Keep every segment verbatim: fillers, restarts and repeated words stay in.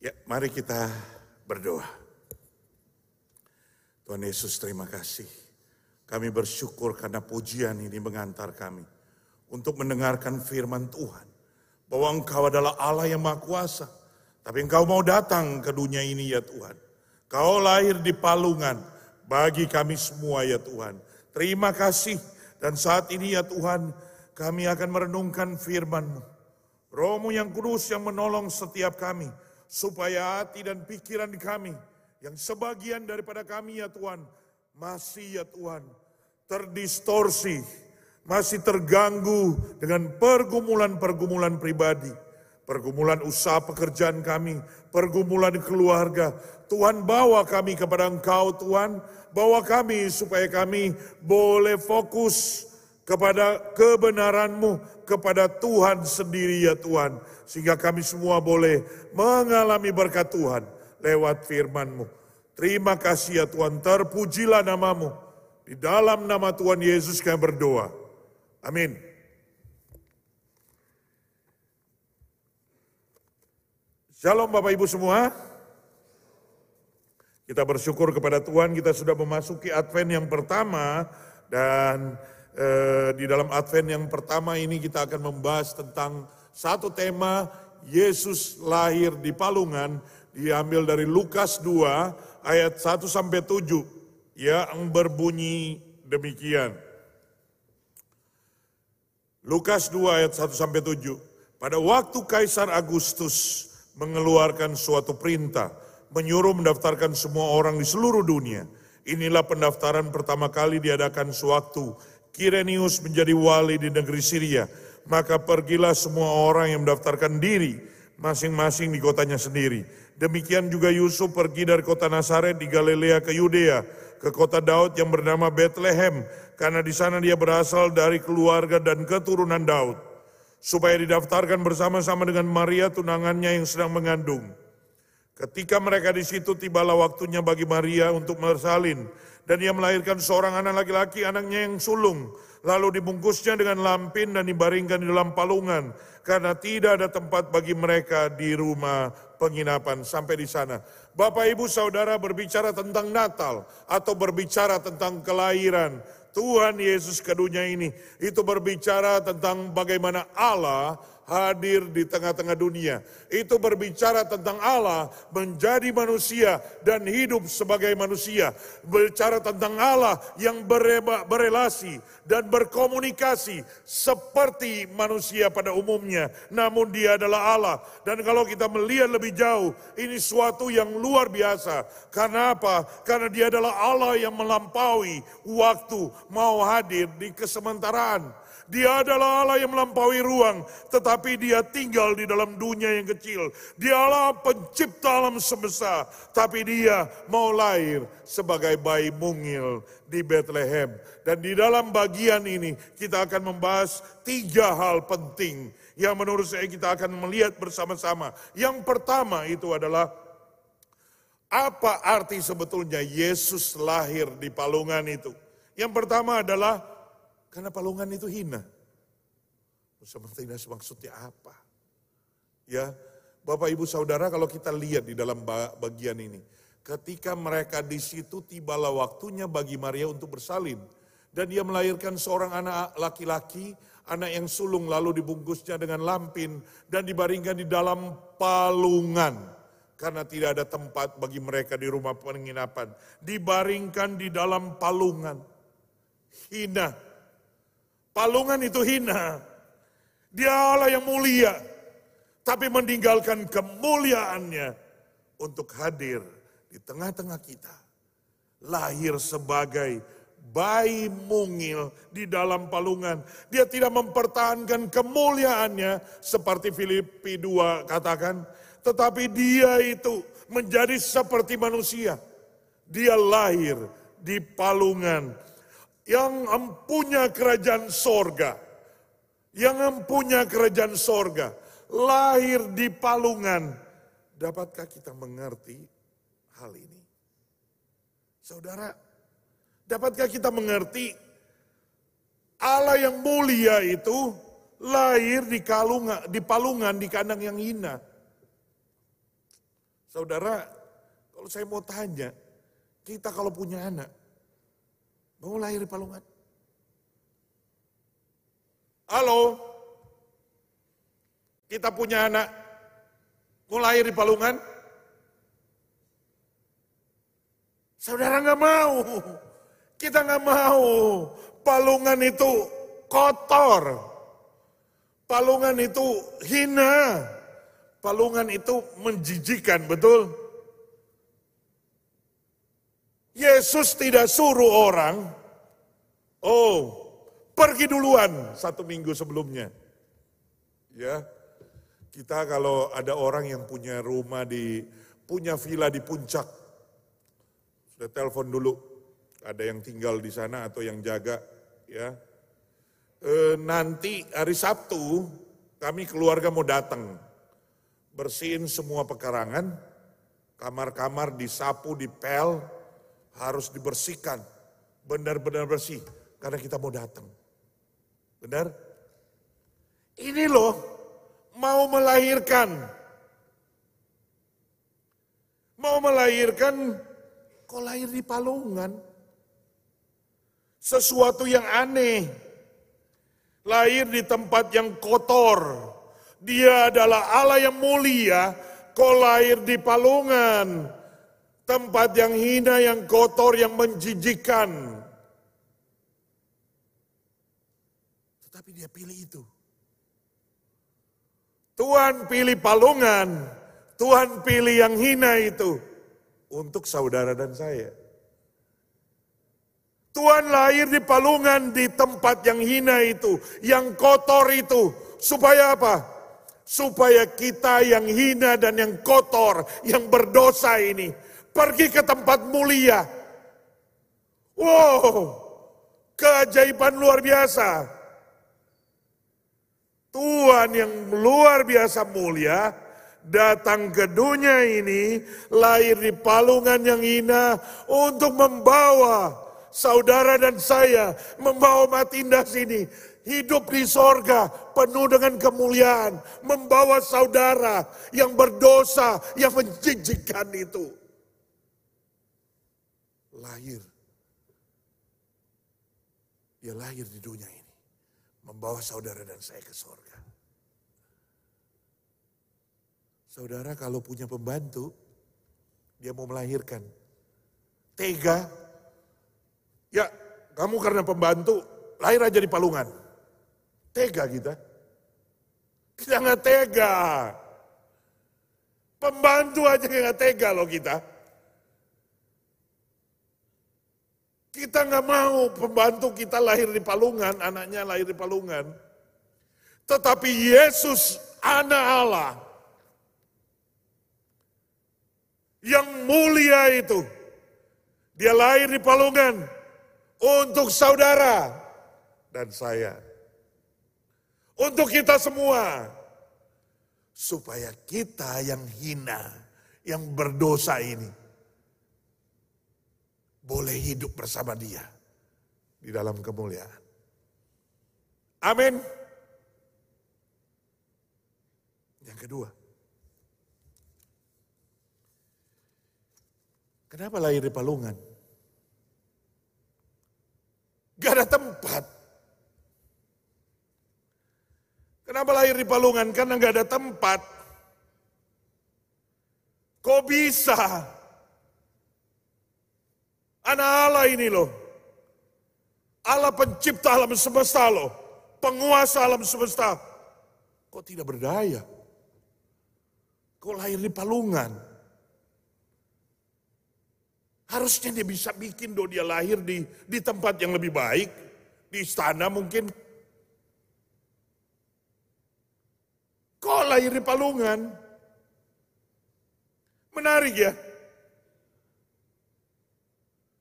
Ya, mari kita berdoa. Tuhan Yesus, terima kasih. Kami bersyukur karena pujian ini mengantar kami untuk mendengarkan firman Tuhan. Bahwa Engkau adalah Allah yang Maha Kuasa. Tapi Engkau mau datang ke dunia ini ya Tuhan. Kau lahir di palungan bagi kami semua ya Tuhan. Terima kasih. Dan saat ini ya Tuhan, kami akan merenungkan firman-Mu. Roh-Mu yang kudus yang menolong setiap kami. Supaya hati dan pikiran kami, yang sebagian daripada kami ya Tuhan, masih ya Tuhan, terdistorsi, masih terganggu dengan pergumulan-pergumulan pribadi, pergumulan usaha pekerjaan kami, pergumulan keluarga. Tuhan, bawa kami kepada Engkau Tuhan, bawa kami supaya kami boleh fokus kepada kebenaran-Mu, kepada Tuhan sendiri ya Tuhan. Sehingga kami semua boleh mengalami berkat Tuhan lewat firman-Mu. Terima kasih ya Tuhan, terpujilah nama-Mu. Di dalam nama Tuhan Yesus kami berdoa. Amin. Shalom Bapak Ibu semua. Kita bersyukur kepada Tuhan, kita sudah memasuki Advent yang pertama. Dan eh, di dalam Advent yang pertama ini kita akan membahas tentang satu tema, Yesus lahir di palungan, diambil dari Lukas dua ayat satu sampai tujuh yang berbunyi demikian. Lukas dua ayat satu sampai tujuh. Pada waktu Kaisar Agustus mengeluarkan suatu perintah menyuruh mendaftarkan semua orang di seluruh dunia. Inilah pendaftaran pertama kali diadakan sewaktu Kirenius menjadi wali di negeri Syria. Maka pergilah semua orang yang mendaftarkan diri masing-masing di kotanya sendiri. Demikian juga Yusuf pergi dari kota Nazaret di Galilea ke Yudea, ke kota Daud yang bernama Bethlehem, karena di sana dia berasal dari keluarga dan keturunan Daud, supaya didaftarkan bersama-sama dengan Maria tunangannya yang sedang mengandung. Ketika mereka di situ, tibalah waktunya bagi Maria untuk bersalin, dan ia melahirkan seorang anak laki-laki, anaknya yang sulung. Lalu dibungkusnya dengan lampin dan dibaringkan di dalam palungan, karena tidak ada tempat bagi mereka di rumah penginapan. Sampai di sana. Bapak, Ibu, Saudara, berbicara tentang Natal atau berbicara tentang kelahiran Tuhan Yesus ke dunia ini, itu berbicara tentang bagaimana Allah hadir di tengah-tengah dunia. Itu berbicara tentang Allah menjadi manusia dan hidup sebagai manusia. Berbicara tentang Allah yang berelasi dan berkomunikasi seperti manusia pada umumnya. Namun dia adalah Allah. Dan kalau kita melihat lebih jauh, ini suatu yang luar biasa. Karena apa? Karena dia adalah Allah yang melampaui waktu, mau hadir di kesementaraan. Dia adalah Allah yang melampaui ruang, tetapi dia tinggal di dalam dunia yang kecil. Dia Allah pencipta alam semesta, tapi dia mau lahir sebagai bayi mungil di Bethlehem. Dan di dalam bagian ini kita akan membahas tiga hal penting yang menurut saya kita akan melihat bersama-sama. Yang pertama itu adalah apa arti sebetulnya Yesus lahir di palungan itu. Yang pertama adalah karena palungan itu hina. Maksudnya apa? Ya, Bapak, Ibu, Saudara, kalau kita lihat di dalam bagian ini. Ketika mereka di situ, tibalah waktunya bagi Maria untuk bersalin. Dan dia melahirkan seorang anak laki-laki, anak yang sulung, lalu dibungkusnya dengan lampin. Dan dibaringkan di dalam palungan. Karena tidak ada tempat bagi mereka di rumah penginapan. Dibaringkan di dalam palungan. Hina. Palungan itu hina. Dia Allah yang mulia, tapi meninggalkan kemuliaannya untuk hadir di tengah-tengah kita. Lahir sebagai bayi mungil di dalam palungan. Dia tidak mempertahankan kemuliaannya seperti Filipi dua katakan, tetapi dia itu menjadi seperti manusia. Dia lahir di palungan. Yang empunya kerajaan sorga, yang empunya kerajaan sorga, lahir di palungan. Dapatkah kita mengerti hal ini? Saudara, dapatkah kita mengerti Allah yang mulia itu lahir di kalungan, di palungan, di kandang yang hina? Saudara, kalau saya mau tanya, kita kalau punya anak, mau lahir di palungan? Halo? Kita punya anak, mau lahir di palungan? Saudara nggak mau, kita nggak mau. Palungan itu kotor, palungan itu hina, palungan itu menjijikan, betul? Yesus tidak suruh orang, oh pergi duluan satu minggu sebelumnya. Ya, kita kalau ada orang yang punya rumah di, punya villa di puncak, kita telepon dulu, ada yang tinggal di sana atau yang jaga, ya. E, nanti hari Sabtu kami keluarga mau datang, bersihin semua pekarangan, kamar-kamar disapu, dipel, harus dibersihkan, benar-benar bersih, karena kita mau datang, benar? Ini loh mau melahirkan, mau melahirkan. Kok lahir di palungan? Sesuatu yang aneh. Lahir di tempat yang kotor. Dia adalah Allah yang mulia. Kok lahir di palungan? Tempat yang hina, yang kotor, yang menjijikkan. Tetapi dia pilih itu. Tuhan pilih palungan. Tuhan pilih yang hina itu. Untuk saudara dan saya. Tuhan lahir di palungan, di tempat yang hina itu, yang kotor itu. Supaya apa? Supaya kita yang hina dan yang kotor, yang berdosa ini, pergi ke tempat mulia. Wow, keajaiban luar biasa. Tuhan yang luar biasa mulia, datang ke dunia ini, lahir di palungan yang hina untuk membawa saudara dan saya, membawa mati indah sini, hidup di sorga penuh dengan kemuliaan, membawa saudara yang berdosa, yang menjijikkan itu. Lahir, dia lahir di dunia ini, membawa saudara dan saya ke sorga. Saudara kalau punya pembantu, dia mau melahirkan. Tega. Ya, kamu karena pembantu, lahir aja di palungan. Tega kita. Kita nggak tega. Pembantu aja nggak tega loh kita. Kita nggak mau pembantu kita lahir di palungan, anaknya lahir di palungan. Tetapi Yesus anak Allah, yang mulia itu, dia lahir di palungan untuk saudara dan saya, untuk kita semua, supaya kita yang hina, yang berdosa ini, boleh hidup bersama dia di dalam kemuliaan. Amin. Yang kedua, kenapa lahir di palungan? Gak ada tempat. Kenapa lahir di palungan? Karena gak ada tempat. Kok bisa? Anak Allah ini loh. Allah pencipta alam semesta loh. Penguasa alam semesta. Kok tidak berdaya? Kok lahir di palungan? Harusnya dia bisa bikin do dia lahir di di tempat yang lebih baik, di istana mungkin. Kok lahir di palungan? Menarik ya.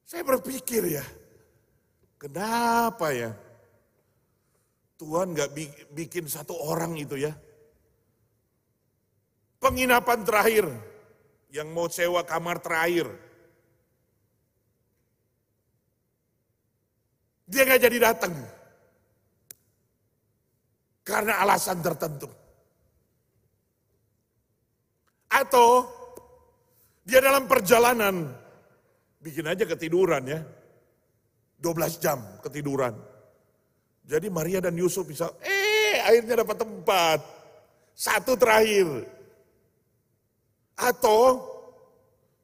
Saya berpikir ya, kenapa ya Tuhan gak bikin satu orang itu ya. Penginapan terakhir, yang mau sewa kamar terakhir. Dia gak jadi datang. Karena alasan tertentu. Atau Dia dalam perjalanan, bikin aja ketiduran ya. dua belas jam ketiduran. Jadi Maria dan Yusuf bisa, eh akhirnya dapat tempat. Satu terakhir. Atau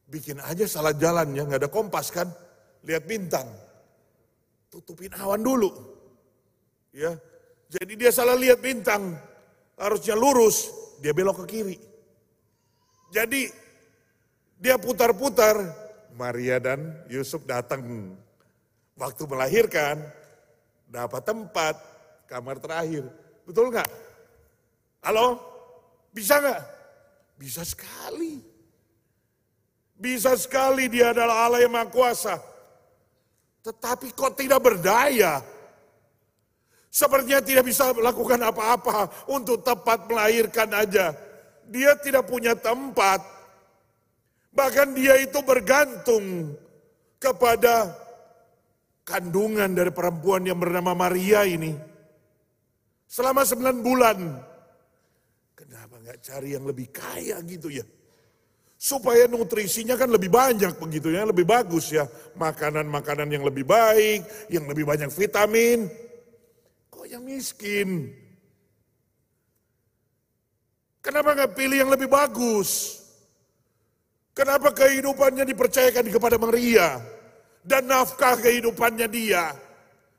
bikin aja salah jalan ya, nggak ada kompas kan. Lihat bintang. Tutupin awan dulu. Ya. Jadi dia salah lihat bintang. Harusnya lurus, dia belok ke kiri. Jadi dia putar-putar. Maria dan Yusuf datang. Waktu melahirkan, dapat tempat, kamar terakhir. Betul nggak? Halo? Bisa nggak? Bisa sekali. Bisa sekali, dia adalah Allah yang Maha Kuasa. Tetapi kok tidak berdaya? Sepertinya tidak bisa melakukan apa-apa untuk tepat melahirkan aja. Dia tidak punya tempat. Bahkan dia itu bergantung kepada kandungan dari perempuan yang bernama Maria ini. Selama sembilan bulan. Kenapa nggak cari yang lebih kaya gitu ya? Supaya nutrisinya kan lebih banyak begitu ya, lebih bagus ya. Makanan-makanan yang lebih baik, yang lebih banyak vitamin. Kok yang miskin? Kenapa nggak pilih yang lebih bagus? Kenapa kehidupannya dipercayakan kepada Maria? Dan nafkah kehidupannya dia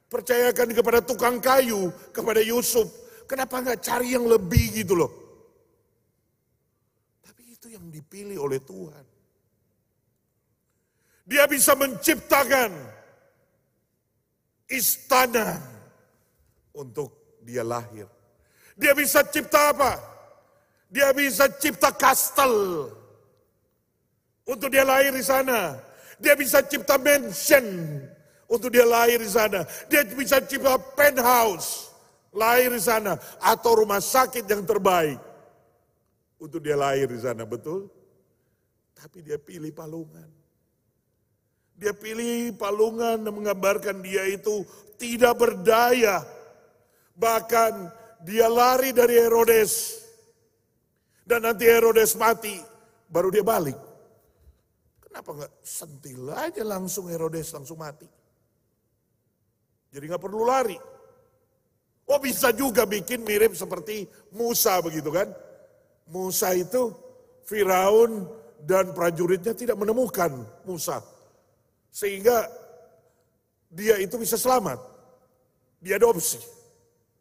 percayakan kepada tukang kayu, kepada Yusuf. Kenapa nggak cari yang lebih gitu loh? Tapi itu yang dipilih oleh Tuhan. Dia bisa menciptakan istana untuk dia lahir. Dia bisa cipta apa? Dia bisa cipta kastel untuk dia lahir di sana. Dia bisa cipta mansion untuk dia lahir di sana. Dia bisa cipta penthouse, lahir di sana. Atau rumah sakit yang terbaik untuk dia lahir di sana, betul? Tapi dia pilih palungan. Dia pilih palungan yang menggambarkan dia itu tidak berdaya. Bahkan dia lari dari Herodes. Dan nanti Herodes mati, baru dia balik. Kenapa enggak sentil aja langsung Herodes langsung mati? Jadi nggak perlu lari. Oh bisa juga bikin mirip seperti Musa begitu kan? Musa itu Firaun dan prajuritnya tidak menemukan Musa. Sehingga dia itu bisa selamat. Diadopsi.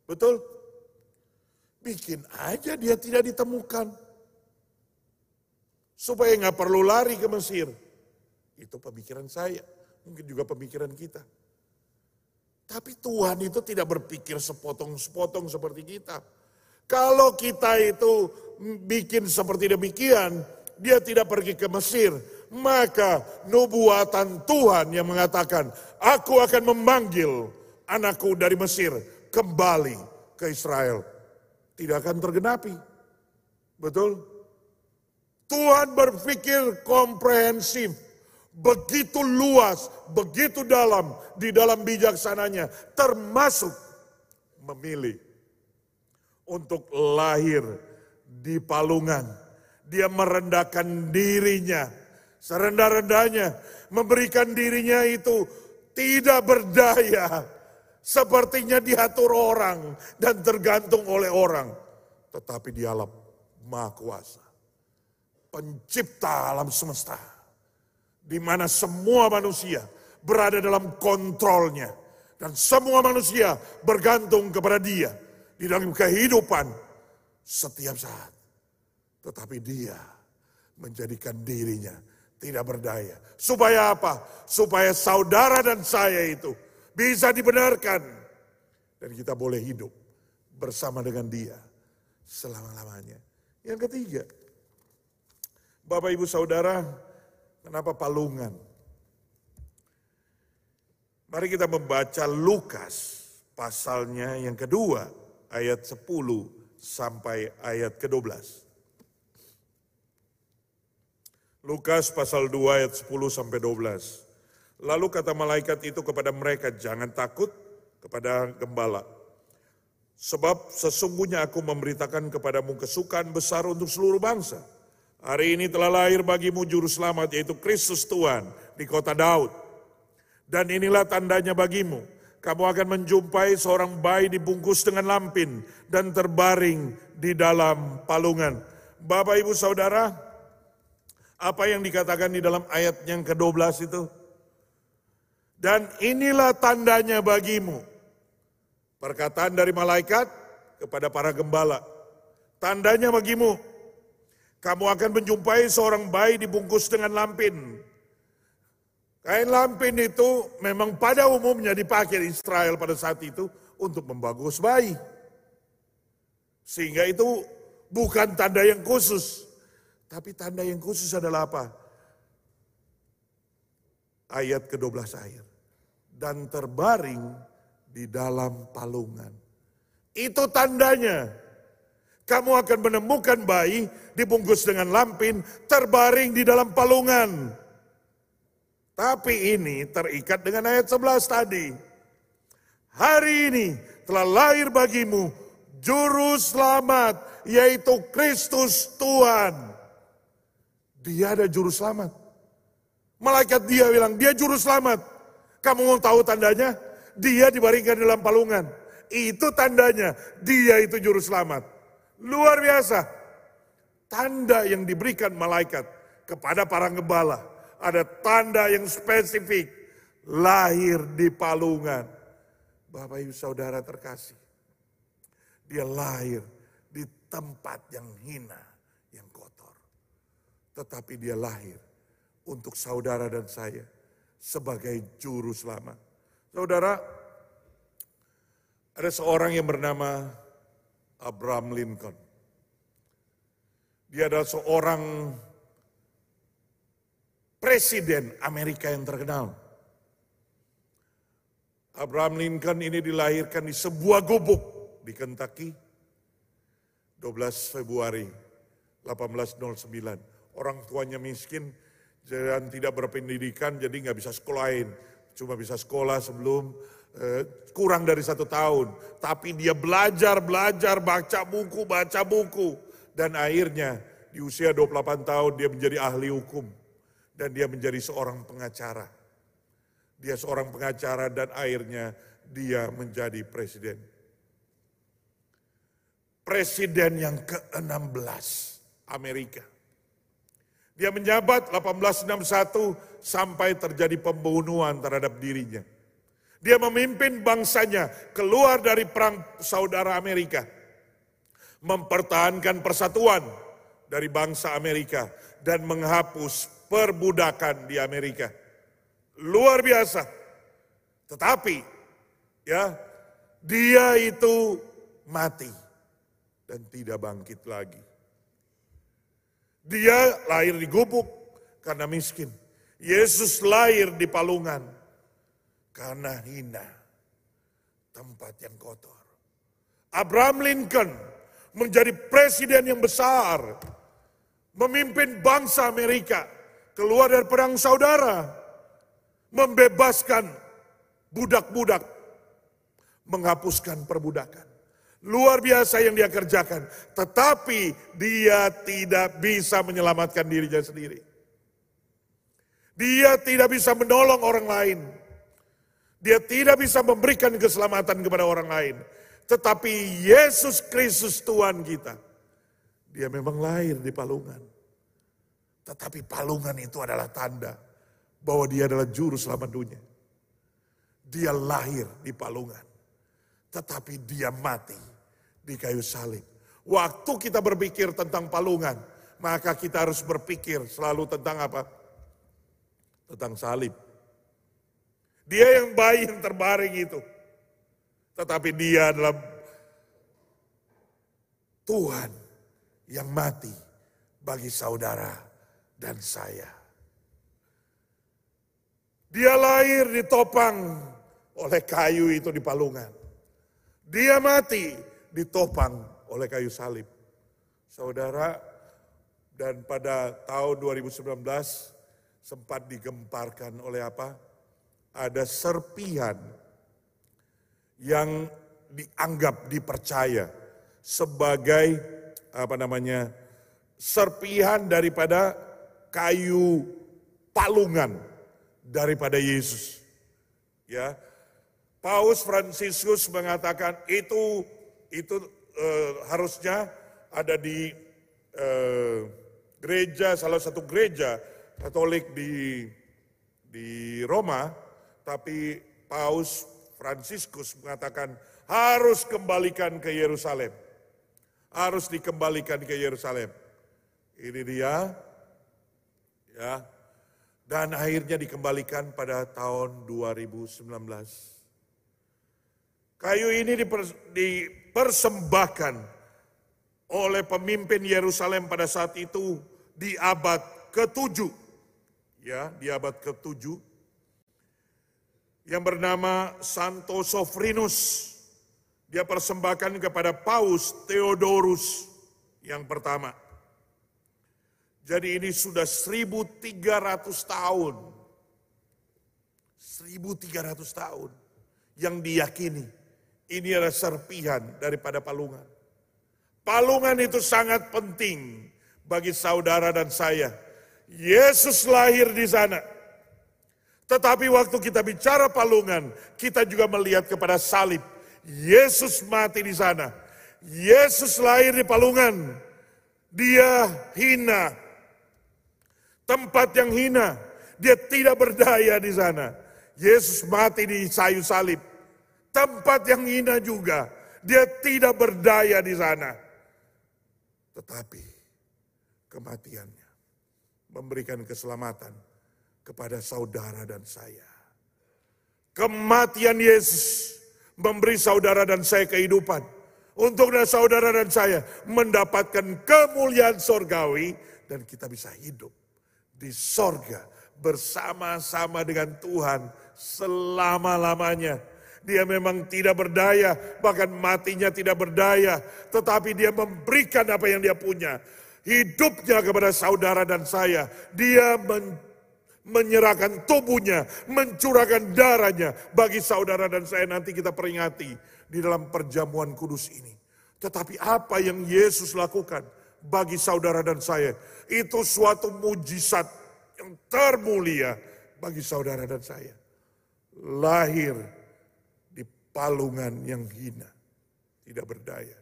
Betul? Bikin aja dia tidak ditemukan. Supaya nggak perlu lari ke Mesir. Itu pemikiran saya, mungkin juga pemikiran kita. Tapi Tuhan itu tidak berpikir sepotong-sepotong seperti kita. Kalau kita itu bikin seperti demikian, dia tidak pergi ke Mesir. Maka nubuatan Tuhan yang mengatakan, aku akan memanggil anakku dari Mesir kembali ke Israel. Tidak akan tergenapi. Betul? Tuhan berpikir komprehensif. Begitu luas, begitu dalam, di dalam bijaksananya, termasuk memilih untuk lahir di palungan. Dia merendahkan dirinya, serendah-rendahnya, memberikan dirinya itu tidak berdaya. Sepertinya diatur orang dan tergantung oleh orang. Tetapi dialah Maha Kuasa, pencipta alam semesta. Di mana semua manusia berada dalam kontrolnya. Dan semua manusia bergantung kepada dia. Di dalam kehidupan setiap saat. Tetapi dia menjadikan dirinya tidak berdaya. Supaya apa? Supaya saudara dan saya itu bisa dibenarkan. Dan kita boleh hidup bersama dengan dia selama-lamanya. Yang ketiga, Bapak Ibu Saudara, kenapa palungan? Mari kita membaca Lukas pasalnya yang kedua, ayat sepuluh sampai ayat kedua belas. Lukas pasal dua ayat sepuluh sampai dua belas. Lalu kata malaikat itu kepada mereka, jangan takut kepada gembala. Sebab sesungguhnya aku memberitakan kepadamu kesukaan besar untuk seluruh bangsa. Hari ini telah lahir bagimu juru selamat, yaitu Kristus Tuhan di kota Daud. Dan inilah tandanya bagimu, kamu akan menjumpai seorang bayi dibungkus dengan lampin dan terbaring di dalam palungan. Bapak, Ibu, Saudara, apa yang dikatakan di dalam ayat yang ke-dua belas itu? Dan inilah tandanya bagimu. Perkataan dari malaikat kepada para gembala. Tandanya bagimu, kamu akan menjumpai seorang bayi dibungkus dengan lampin. Kain lampin itu memang pada umumnya dipakai di Israel pada saat itu untuk membungkus bayi. Sehingga itu bukan tanda yang khusus. Tapi tanda yang khusus adalah apa? Ayat ke-dua belas akhir. Dan terbaring di dalam palungan. Itu tandanya. Kamu akan menemukan bayi dibungkus dengan lampin, terbaring di dalam palungan. Tapi ini terikat dengan ayat sebelas tadi. Hari ini telah lahir bagimu juru selamat, yaitu Kristus Tuhan. Dia ada juru selamat. Malaikat dia bilang, dia juru selamat. Kamu mau tahu tandanya? Dia dibaringkan dalam palungan. Itu tandanya, dia itu juru selamat. Luar biasa. Tanda yang diberikan malaikat kepada para gembala. Ada tanda yang spesifik, lahir di palungan. Bapak, Ibu, Saudara terkasih, dia lahir di tempat yang hina, yang kotor. Tetapi dia lahir untuk saudara dan saya sebagai juru selamat. Saudara, ada seorang yang bernama Abraham Lincoln. Dia adalah seorang Presiden Amerika yang terkenal. Abraham Lincoln ini dilahirkan di sebuah gubuk di Kentucky, dua belas Februari delapan belas nol sembilan. Orang tuanya miskin dan tidak berpendidikan, jadi nggak bisa sekolahin. Cuma bisa sekolah sebelum eh, kurang dari satu tahun. Tapi dia belajar, belajar, baca buku, baca buku. Dan akhirnya di usia dua puluh delapan tahun dia menjadi ahli hukum. Dan dia menjadi seorang pengacara. Dia seorang pengacara dan akhirnya dia menjadi presiden. Presiden yang ke-enam belas Amerika. Dia menjabat delapan belas enam puluh satu sampai terjadi pembunuhan terhadap dirinya. Dia memimpin bangsanya keluar dari perang saudara Amerika. Mempertahankan persatuan dari bangsa Amerika dan menghapus perbudakan di Amerika. Luar biasa. Tetapi ya, dia itu mati dan tidak bangkit lagi. Dia lahir di gubuk karena miskin. Yesus lahir di palungan karena hina, tempat yang kotor. Abraham Lincoln menjadi presiden yang besar, memimpin bangsa Amerika keluar dari perang saudara, membebaskan budak-budak, menghapuskan perbudakan. Luar biasa yang dia kerjakan, tetapi dia tidak bisa menyelamatkan dirinya sendiri. Dia tidak bisa menolong orang lain. Dia tidak bisa memberikan keselamatan kepada orang lain. Tetapi Yesus Kristus Tuhan kita, dia memang lahir di palungan. Tetapi palungan itu adalah tanda bahwa dia adalah juru selamat dunia. Dia lahir di palungan. Tetapi dia mati di kayu salib. Waktu kita berpikir tentang palungan, maka kita harus berpikir selalu tentang apa? Tentang salib. Dia yang bayi yang terbaring itu. Tetapi dia adalah Tuhan yang mati bagi saudara dan saya. Dia lahir ditopang oleh kayu itu di palungan. Dia mati ditopang oleh kayu salib. Saudara, dan pada tahun dua ribu sembilan belas sempat digemparkan oleh apa? Ada serpihan yang dianggap dipercaya sebagai apa namanya? serpihan daripada kayu palungan daripada Yesus. Ya, Paus Fransiskus mengatakan itu itu eh, harusnya ada di eh, gereja, salah satu gereja Katolik di di Roma, tapi Paus Fransiskus mengatakan harus kembalikan ke Yerusalem. Harus dikembalikan ke Yerusalem. Ini dia. Ya. Dan akhirnya dikembalikan pada tahun dua ribu sembilan belas. Kayu ini dipersembahkan oleh pemimpin Yerusalem pada saat itu di abad ketujuh. Ya, di abad ketujuh. Yang bernama Santo Sofrinus. Dia persembahkan kepada Paus Theodorus yang pertama. Jadi ini sudah seribu tiga ratus tahun. seribu tiga ratus tahun yang diyakini. Ini adalah serpihan daripada palungan. Palungan itu sangat penting bagi saudara dan saya. Yesus lahir di sana. Tetapi waktu kita bicara palungan, kita juga melihat kepada salib. Yesus mati di sana. Yesus lahir di palungan. Dia hina. Tempat yang hina. Dia tidak berdaya di sana. Yesus mati di kayu salib. Tempat yang hina juga. Dia tidak berdaya di sana. Tetapi kematiannya memberikan keselamatan kepada saudara dan saya. Kematian Yesus memberi saudara dan saya kehidupan. Untuk saudara dan saya mendapatkan kemuliaan sorgawi. Dan kita bisa hidup di sorga bersama-sama dengan Tuhan selama-lamanya. Dia memang tidak berdaya, bahkan matinya tidak berdaya. Tetapi dia memberikan apa yang dia punya. Hidupnya kepada saudara dan saya. Dia men menyerahkan tubuhnya, mencurahkan darahnya bagi saudara dan saya. Nanti kita peringati di dalam perjamuan kudus ini. Tetapi apa yang Yesus lakukan bagi saudara dan saya, itu suatu mujizat yang termulia bagi saudara dan saya. Lahir di palungan yang hina, tidak berdaya.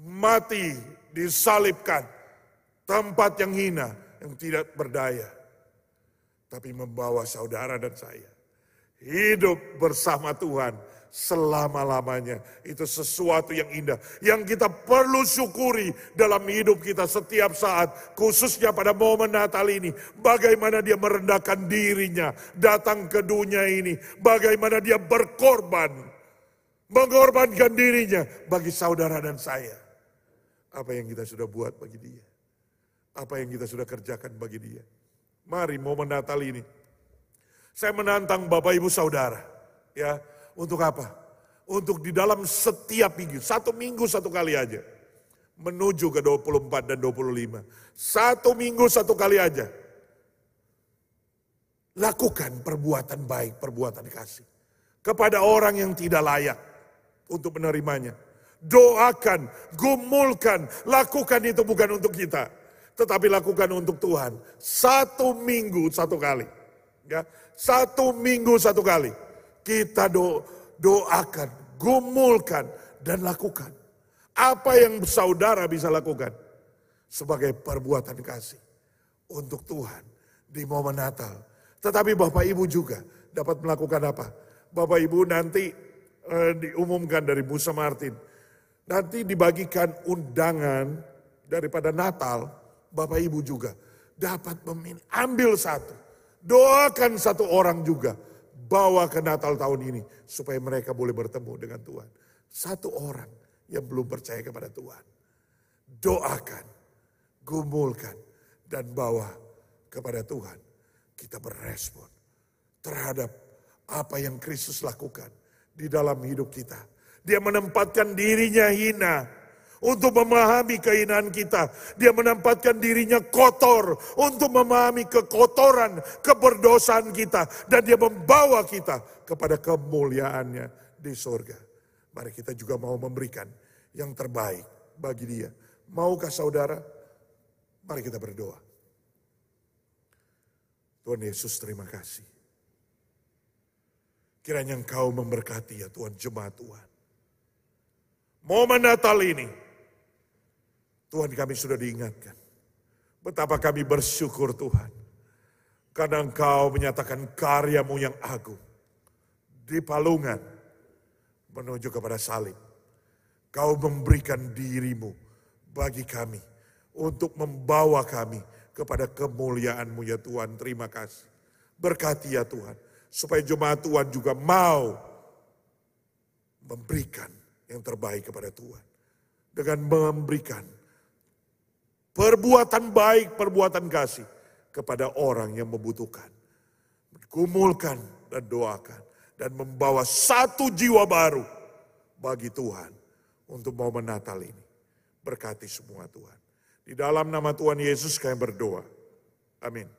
Mati disalibkan, tempat yang hina, yang tidak berdaya. Tapi membawa saudara dan saya hidup bersama Tuhan selama-lamanya. Itu sesuatu yang indah. Yang kita perlu syukuri dalam hidup kita setiap saat. Khususnya pada momen Natal ini. Bagaimana dia merendahkan dirinya. Datang ke dunia ini. Bagaimana dia berkorban. Mengorbankan dirinya bagi saudara dan saya. Apa yang kita sudah buat bagi dia. Apa yang kita sudah kerjakan bagi dia. Mari momen Natal ini. Saya menantang Bapak Ibu Saudara. Ya, untuk apa? Untuk di dalam setiap minggu. Satu minggu satu kali aja. Menuju ke dua puluh empat dan dua puluh lima. Satu minggu satu kali aja. Lakukan perbuatan baik, perbuatan kasih. Kepada orang yang tidak layak untuk menerimanya. Doakan, gumulkan, lakukan itu bukan untuk kita. Tetapi lakukan untuk Tuhan. Satu minggu satu kali. Ya. Satu minggu satu kali. Kita do, doakan, gumulkan, dan lakukan. Apa yang saudara bisa lakukan? Sebagai perbuatan kasih. Untuk Tuhan. Di momen Natal. Tetapi Bapak Ibu juga dapat melakukan apa? Bapak Ibu nanti eh, diumumkan dari Musa Martin. Nanti dibagikan undangan daripada Natal. Bapak Ibu juga dapat memilih, ambil satu, doakan satu orang juga, bawa ke Natal tahun ini supaya mereka boleh bertemu dengan Tuhan. Satu orang yang belum percaya kepada Tuhan, doakan, gumulkan, dan bawa kepada Tuhan. Kita berespon terhadap apa yang Kristus lakukan di dalam hidup kita. Dia menempatkan dirinya hina. Untuk memahami kehinaan kita. Dia menempatkan dirinya kotor. Untuk memahami kekotoran, keberdosaan kita. Dan dia membawa kita kepada kemuliaannya di surga. Mari kita juga mau memberikan yang terbaik bagi dia. Maukah saudara Mari kita berdoa. Tuhan Yesus, terima kasih. Kiranya Engkau memberkati ya Tuhan jemaat Tuhan. Momen Natal ini, Tuhan kami sudah diingatkan. Betapa kami bersyukur Tuhan. Karena Engkau menyatakan karya-Mu yang agung. Di palungan, menuju kepada salib. Kau memberikan diri-Mu bagi kami. Untuk membawa kami kepada kemuliaan-Mu ya Tuhan. Terima kasih. Berkati ya Tuhan. Supaya jemaat Tuhan juga mau memberikan yang terbaik kepada Tuhan. Dengan memberikan perbuatan baik, perbuatan kasih kepada orang yang membutuhkan. Kumulkan dan doakan. Dan membawa satu jiwa baru bagi Tuhan untuk momen Natal ini. Berkati semua Tuhan. Di dalam nama Tuhan Yesus kami berdoa. Amin.